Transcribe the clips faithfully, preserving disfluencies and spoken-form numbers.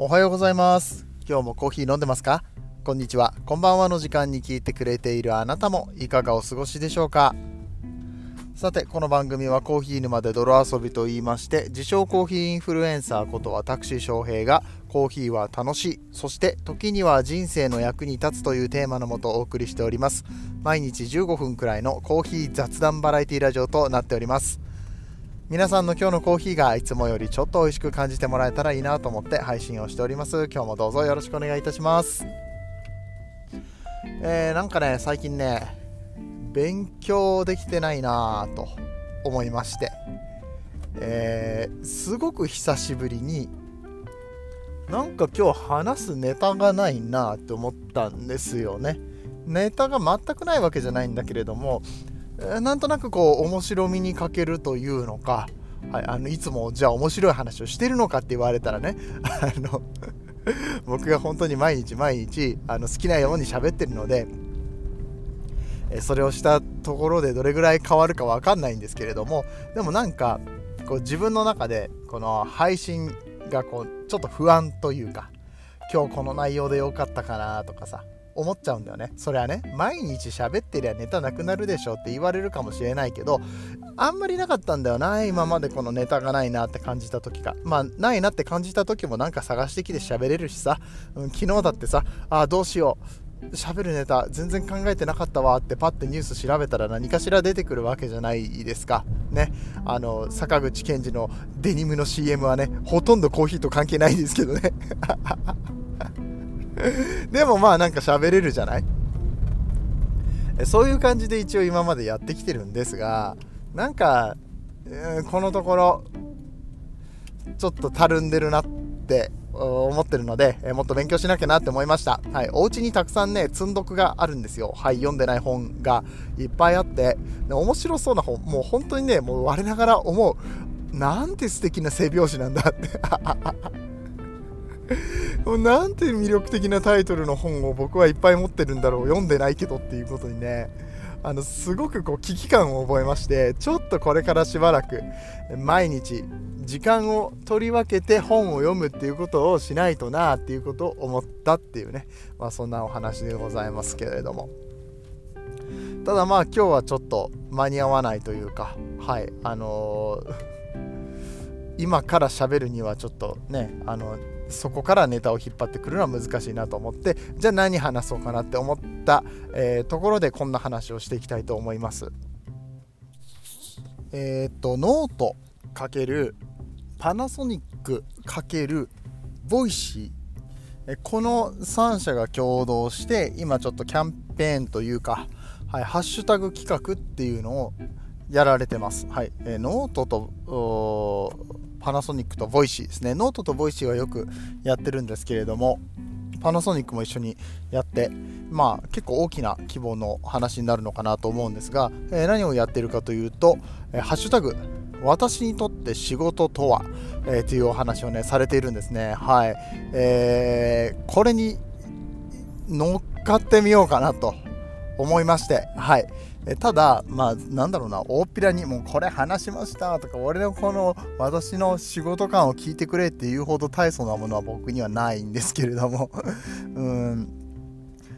おはようございます。今日もコーヒー飲んでますか？こんにちは、こんばんはの時間に聞いてくれているあなたもいかがお過ごしでしょうか？さて、この番組はコーヒー沼で泥遊びと言いまして、自称コーヒーインフルエンサーこと私翔平が、コーヒーは楽しい、そして時には人生の役に立つというテーマのもとお送りしております。毎日じゅうごふんくらいのコーヒー雑談バラエティラジオとなっております。皆さんの今日のコーヒーがいつもよりちょっと美味しく感じてもらえたらいいなと思って配信をしております。今日もどうぞよろしくお願いいたします。えー、なんかね、最近ね勉強できてないなと思いまして、えー、すごく久しぶりになんか今日話すネタがないなって思ったんですよね。ネタが全くないわけじゃないんだけれども、なんとなくこう面白みに欠けるというのか、はい、あのいつもじゃあ面白い話をしてるのかって言われたらね、あの僕が本当に毎日毎日あの好きなように喋ってるので、それをしたところでどれぐらい変わるか分かんないんですけれども、でもなんかこう自分の中でこの配信がこうちょっと不安というか、今日この内容で良かったかなとかさ思っちゃうんだよね。それはね、毎日喋ってりゃネタなくなるでしょって言われるかもしれないけど、あんまりなかったんだよな今まで。このネタがないなって感じた時か、まあないなって感じた時もなんか探してきて喋れるしさ、うん、昨日だってさあどうしよう喋るネタ全然考えてなかったわってパッてニュース調べたら何かしら出てくるわけじゃないですかね。あの坂口健二のデニムの シーエム はねほとんどコーヒーと関係ないですけどねでもまあなんか喋れるじゃない。そういう感じで一応今までやってきてるんですが、なんか、うん、このところちょっとたるんでるなって思ってるので、もっと勉強しなきゃなって思いました。はい、お家にたくさんね積んどくがあるんですよ。はい、読んでない本がいっぱいあって、面白そうな本もう本当にねもう我ながら思う、なんて素敵な背表紙なんだってなんて魅力的なタイトルの本を僕はいっぱい持ってるんだろう、読んでないけどっていうことにね、あのすごくこう危機感を覚えまして、ちょっとこれからしばらく毎日時間を取り分けて本を読むっていうことをしないとなっていうことを思ったっていうね、まあ、そんなお話でございますけれども、ただまあ今日はちょっと間に合わないというか、はいあのー、今から喋るにはちょっとねあのそこからネタを引っ張ってくるのは難しいなと思って、じゃあ何話そうかなって思った、えー、ところでこんな話をしていきたいと思います。えー、っとノート×パナソニック×ボイシー、このさん社が共同して今ちょっとキャンペーンというか、はい、ハッシュタグ企画っていうのをやられてます。はい、えー、ノートとパナソニックとボイシーですね。ノートとボイシーはよくやってるんですけれども、パナソニックも一緒にやって、まあ結構大きな規模の話になるのかなと思うんですが、えー、何をやってるかというと、えー、ハッシュタグ私にとって仕事とは、えー、というお話をねされているんですね。はい、えー、これに乗っかってみようかなと思いまして、はい。ただまあなんだろうな、大っぴらにもうこれ話しましたとか、俺のこの私の仕事感を聞いてくれっていうほど大層なものは僕にはないんですけれどもうーん、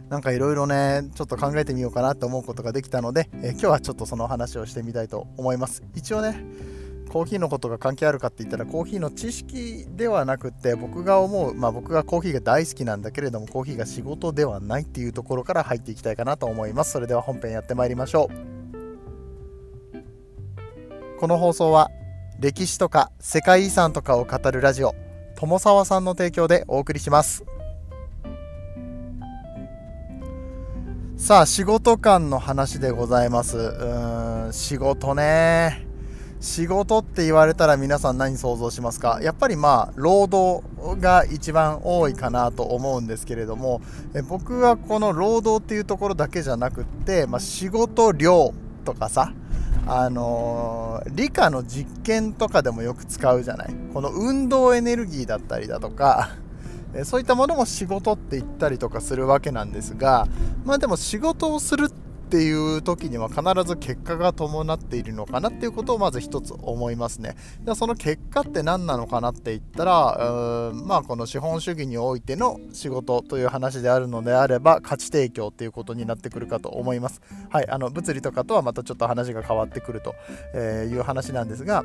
なんかいろいろねちょっと考えてみようかなと思うことができたので、え今日はちょっとその話をしてみたいと思います。一応ねコーヒーのことが関係あるかって言ったら、コーヒーの知識ではなくて僕が思う、まあ僕がコーヒーが大好きなんだけれどもコーヒーが仕事ではないっていうところから入っていきたいかなと思います。それでは本編やってまいりましょう。この放送は歴史とか世界遺産とかを語るラジオ友沢さんの提供でお送りします。さあ仕事観の話でございます。うーん、仕事ね、仕事って言われたら皆さん何想像しますか？やっぱりまあ労働が一番多いかなと思うんですけれども、え僕はこの労働っていうところだけじゃなくって、まあ、仕事量とかさ、あのー、理科の実験とかでもよく使うじゃない。この運動エネルギーだったりだとかそういったものも仕事って言ったりとかするわけなんですが、まあでも仕事をするってっていう時には必ず結果が伴っているのかなっていうことをまず一つ思いますね。でその結果って何なのかなって言ったら、うーんまあこの資本主義においての仕事という話であるのであれば価値提供っていうことになってくるかと思います。はい、あの物理とかとはまたちょっと話が変わってくるという話なんですが、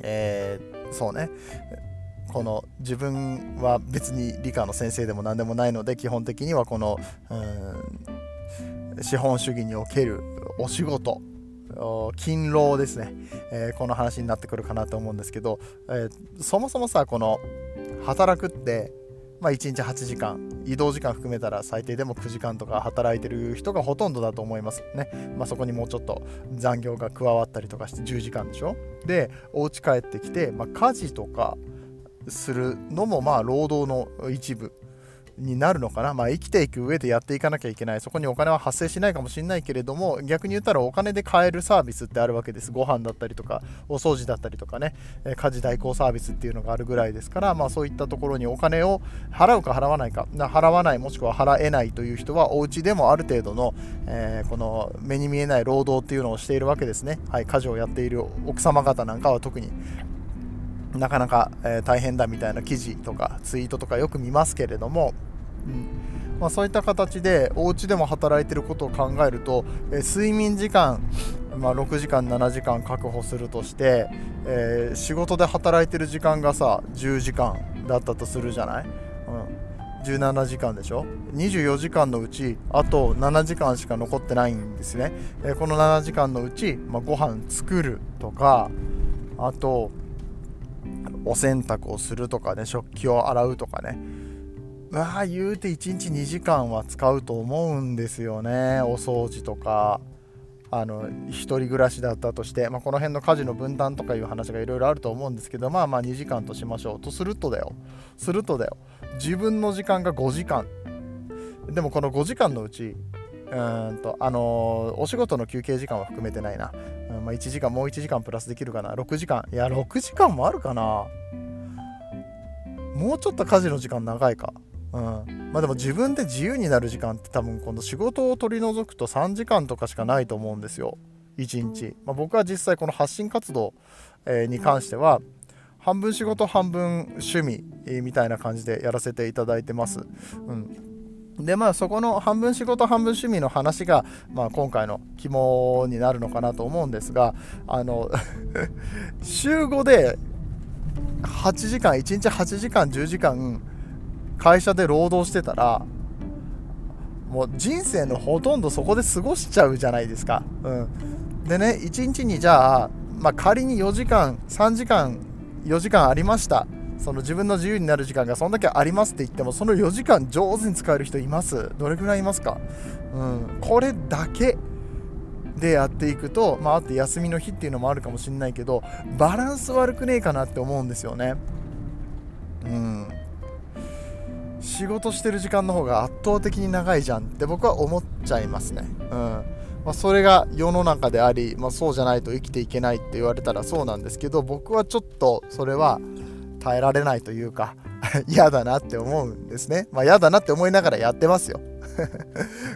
えー、そうねこの自分は別に理科の先生でも何でもないので基本的にはこのうーん資本主義におけるお仕事勤労ですね、えー、この話になってくるかなと思うんですけど、えー、そもそもさこの働くって、まあ、いちにちはちじかん移動時間含めたら最低でもくじかんとか働いてる人がほとんどだと思いますね。まあ、そこにもうちょっと残業が加わったりとかしてじゅうじかんでしょ。でお家帰ってきて、まあ、家事とかするのもまあ労働の一部になるのかな、まあ、生きていく上でやっていかなきゃいけない。そこにお金は発生しないかもしれないけれども逆に言ったらお金で買えるサービスってあるわけです。ご飯だったりとかお掃除だったりとかね、家事代行サービスっていうのがあるぐらいですから、まあ、そういったところにお金を払うか払わないか、払わないもしくは払えないという人はお家でもある程度の、えー、この目に見えない労働っていうのをしているわけですね。はい、家事をやっている奥様方なんかは特になかなか、えー、大変だみたいな記事とかツイートとかよく見ますけれども、うんまあ、そういった形でお家でも働いていることを考えると、えー、睡眠時間、まあ、ろくじかんななじかん確保するとして、えー、仕事で働いている時間がさじゅうじかんだったとするじゃない、うん、じゅうななじかんでしょ。にじゅうよじかんのうちあとななじかんしか残ってないんですね。えー、このななじかんのうち、まあ、ご飯作るとかあとお洗濯をするとかね、食器を洗うとかね、まあ言うていちにちにじかんは使うと思うんですよね。お掃除とかあの一人暮らしだったとして、まあ、この辺の家事の分担とかいう話がいろいろあると思うんですけど、まあまあにじかんとしましょうとするとだよするとだよ自分の時間がごじかんでもこのごじかんのうちうーんとあのー、お仕事の休憩時間は含めてないな、うんまあ、いちじかんもういちじかんプラスできるかな。ろくじかんいやろくじかんもあるかな。もうちょっと家事の時間長いか、うんまあ、でも自分で自由になる時間って多分この仕事を取り除くとさんじかんとかしかないと思うんですよいちにち、まあ、僕は実際この発信活動、えー、に関しては半分仕事半分趣味、えー、みたいな感じでやらせていただいてます、うんでまあ、そこの半分仕事半分趣味の話が、まあ、今回の肝になるのかなと思うんですがあの週ごではちじかんいちにちはちじかんじゅうじかん会社で労働してたらもう人生のほとんどそこで過ごしちゃうじゃないですか、うん、でねいちにちにじゃあ、まあ、仮によじかんさんじかんよじかんありましたその自分の自由になる時間がそんだけありますって言ってもそのよじかん上手に使える人います？どれくらいいますか？うん、これだけでやっていくと、まあ、あと休みの日っていうのもあるかもしれないけどバランス悪くねえかなって思うんですよね。うん、仕事してる時間の方が圧倒的に長いじゃんって僕は思っちゃいますね。うんまあ、それが世の中であり、まあ、そうじゃないと生きていけないって言われたらそうなんですけど僕はちょっとそれは耐えられないというか嫌だなって思うんですね。まあ嫌だなって思いながらやってますよ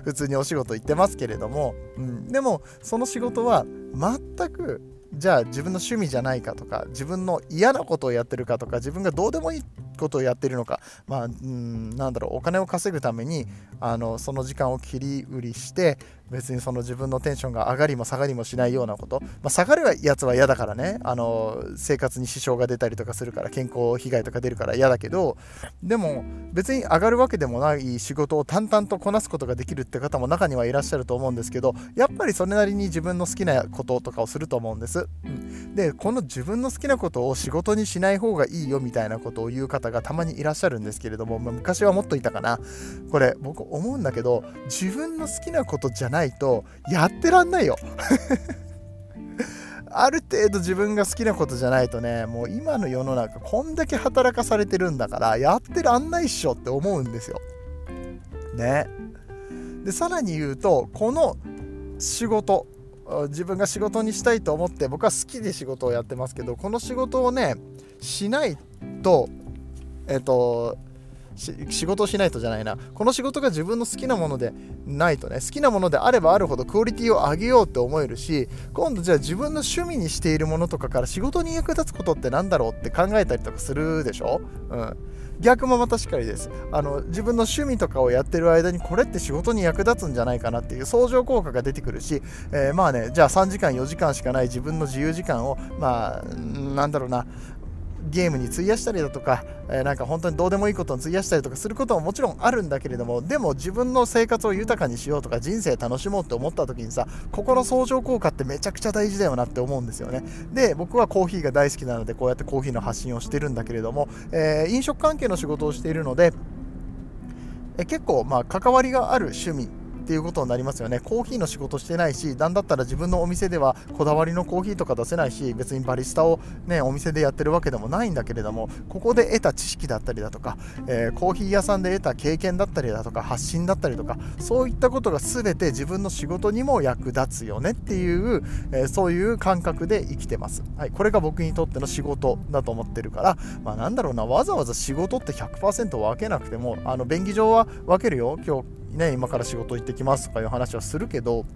普通にお仕事行ってますけれども、うん、でもその仕事は全くじゃあ自分の趣味じゃないかとか自分の嫌なことをやってるかとか自分がどうでもいいことをやってるのかまあうんなんだろうお金を稼ぐためにあのその時間を切り売りして別にその自分のテンションが上がりも下がりもしないようなこと、まあ、下がるやつは嫌だからねあの生活に支障が出たりとかするから健康被害とか出るから嫌だけどでも別に上がるわけでもない仕事を淡々とこなすことができるって方も中にはいらっしゃると思うんですけどやっぱりそれなりに自分の好きなこととかをすると思うんです、うん、でこの自分の好きなことを仕事にしない方がいいよみたいなことを言う方がたまにいらっしゃるんですけれども、まあ、昔はもっといたかなこれ僕思うんだけど自分の好きなことじゃないないとやってらんないよある程度自分が好きなことじゃないとねもう今の世の中こんだけ働かされてるんだからやってらんないっしょって思うんですよね。でさらに言うとこの仕事自分が仕事にしたいと思って僕は好きで仕事をやってますけどこの仕事をねしないとえっと仕事しないとじゃないなこの仕事が自分の好きなものでないとね、好きなものであればあるほどクオリティを上げようって思えるし、今度じゃあ自分の趣味にしているものとかから仕事に役立つことってなんだろうって考えたりとかするでしょ、うん、逆もまたしかりです。あの自分の趣味とかをやってる間にこれって仕事に役立つんじゃないかなっていう相乗効果が出てくるし、えー、まあねじゃあさんじかんよじかんしかない自分の自由時間をまあなんだろうなゲームに費やしたりだとか、えー、なんか本当にどうでもいいことに費やしたりとかすることももちろんあるんだけれども、でも自分の生活を豊かにしようとか人生楽しもうって思った時にさ、ここの相乗効果ってめちゃくちゃ大事だよなって思うんですよね。で僕はコーヒーが大好きなのでこうやってコーヒーの発信をしてるんだけれども、えー、飲食関係の仕事をしているので、えー、結構まあ関わりがある趣味っていうことになりますよね。コーヒーの仕事してないし、なんだったら自分のお店ではこだわりのコーヒーとか出せないし、別にバリスタをねお店でやってるわけでもないんだけれども、ここで得た知識だったりだとか、えー、コーヒー屋さんで得た経験だったりだとか発信だったりとか、そういったことが全て自分の仕事にも役立つよねっていう、えー、そういう感覚で生きてます、はい、これが僕にとっての仕事だと思ってるから、まあ、なんだろうなわざわざ仕事って ひゃくパーセント 分けなくてもあの便宜上は分けるよ、今日ね、今から仕事行ってきますとかいう話はするけど、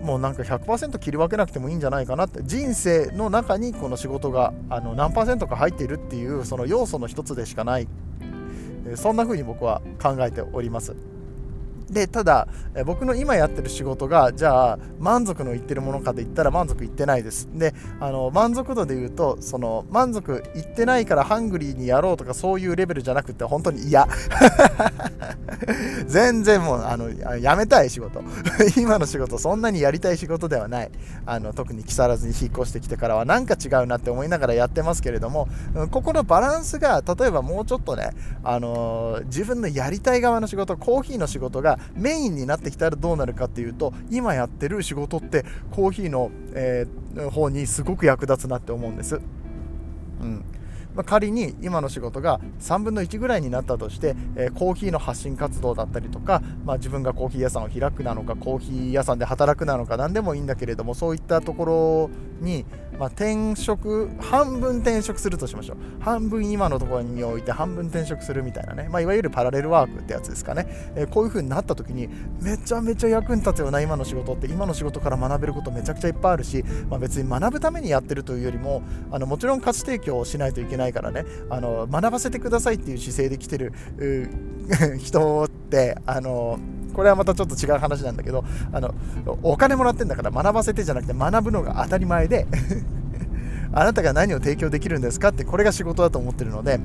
もうなんか ひゃくパーセント 切り分けなくてもいいんじゃないかなって、人生の中にこの仕事があの何パーセントか入っているっていうその要素の一つでしかない、そんな風に僕は考えております。でただ僕の今やってる仕事がじゃあ満足のいってるものかといったら満足いってないです。であの満足度でいうとその満足いってないからハングリーにやろうとかそういうレベルじゃなくて本当に嫌全然もうあのやめたい仕事今の仕事そんなにやりたい仕事ではない、あの特に木更津に引っ越してきてからはなんか違うなって思いながらやってますけれども、ここのバランスが例えばもうちょっとねあの自分のやりたい側の仕事、コーヒーの仕事がメインになってきたらどうなるかっていうと、今やってる仕事ってコーヒーの、えー、方にすごく役立つなって思うんです、うん。まあ、仮に今の仕事がさんぶんのいちぐらいになったとして、えー、コーヒーの発信活動だったりとか、まあ、自分がコーヒー屋さんを開くなのかコーヒー屋さんで働くなのか何でもいいんだけれども、そういったところに、まあ、転職半分転職するとしましょう。半分今のところに置いて半分転職するみたいなね、まあ、いわゆるパラレルワークってやつですかね、えー、こういう風になった時にめちゃめちゃ役に立つような今の仕事って、今の仕事から学べることめちゃくちゃいっぱいあるし、まあ、別に学ぶためにやってるというよりもあのもちろん価値提供をしないといけないからね、あの学ばせてくださいっていう姿勢で来てる人ってあのこれはまたちょっと違う話なんだけど、あのお金もらってんだから学ばせてじゃなくて学ぶのが当たり前であなたが何を提供できるんですかって、これが仕事だと思ってるので、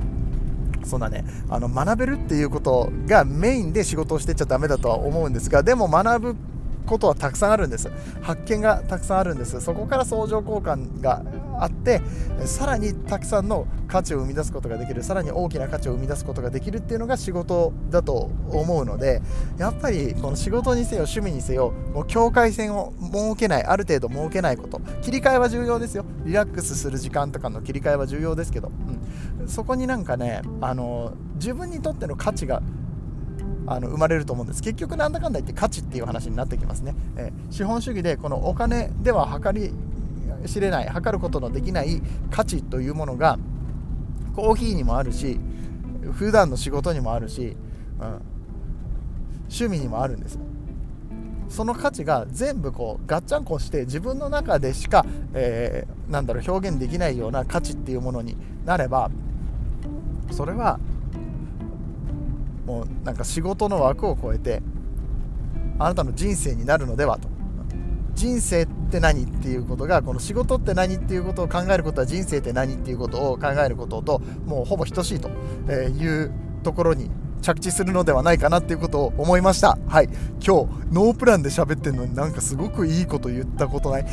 そうだね、あの学べるっていうことがメインで仕事をしてっちゃダメだとは思うんですが、でも学ぶことはたくさんあるんです。発見がたくさんあるんです。そこから相乗効果があってさらにたくさんの価値を生み出すことができる、さらに大きな価値を生み出すことができるっていうのが仕事だと思うので、やっぱりこの仕事にせよ趣味にせよもう境界線を設けない、ある程度設けないこと、切り替えは重要ですよ。リラックスする時間とかの切り替えは重要ですけど、うん、そこになんかねあの自分にとっての価値があの生まれると思うんです。結局なんだかんだ言って価値っていう話になってきますね、えー、資本主義でこのお金では測り知れない測ることのできない価値というものがコーヒーにもあるし普段の仕事にもあるし、うん、趣味にもあるんですよ。その価値が全部こうガッチャンコして自分の中でしか、えー、なんだろう表現できないような価値っていうものになれば、それはもうなんか仕事の枠を超えてあなたの人生になるのではと。人生って何っていうことが、この仕事って何っていうことを考えることは人生って何っていうことを考えることともうほぼ等しいというところに着地するのではないかなっていうことを思いました。はい、今日ノープランで喋ってんのになんかすごくいいこと言ったことない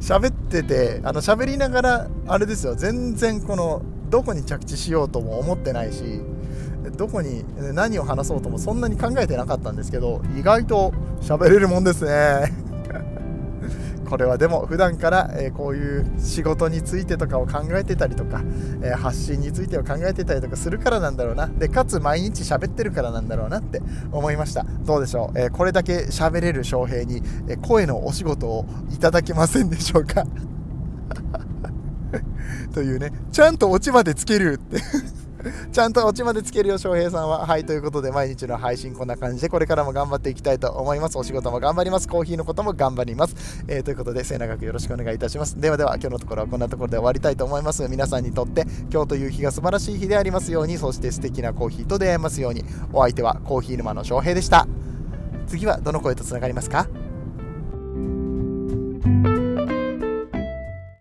喋っててあの喋りながらあれですよ、全然このどこに着地しようとも思ってないし、どこに何を話そうともそんなに考えてなかったんですけど、意外と喋れるもんですねこれはでも普段からこういう仕事についてとかを考えてたりとか発信についてを考えてたりとかするからなんだろうな、でかつ毎日喋ってるからなんだろうなって思いました。どうでしょう、これだけ喋れる翔平に声のお仕事をいただけませんでしょうかというね、ちゃんとオチまでつけるってちゃんとオチまでつけるよ翔平さんは。はい、ということで毎日の配信こんな感じで、これからも頑張っていきたいと思います。お仕事も頑張ります。コーヒーのことも頑張ります、えー、ということで末永くよろしくお願いいたします。ではでは今日のところはこんなところで終わりたいと思います。皆さんにとって今日という日が素晴らしい日でありますように、そして素敵なコーヒーと出会えますように。お相手はコーヒー沼の翔平でした。次はどの声とつながりますか？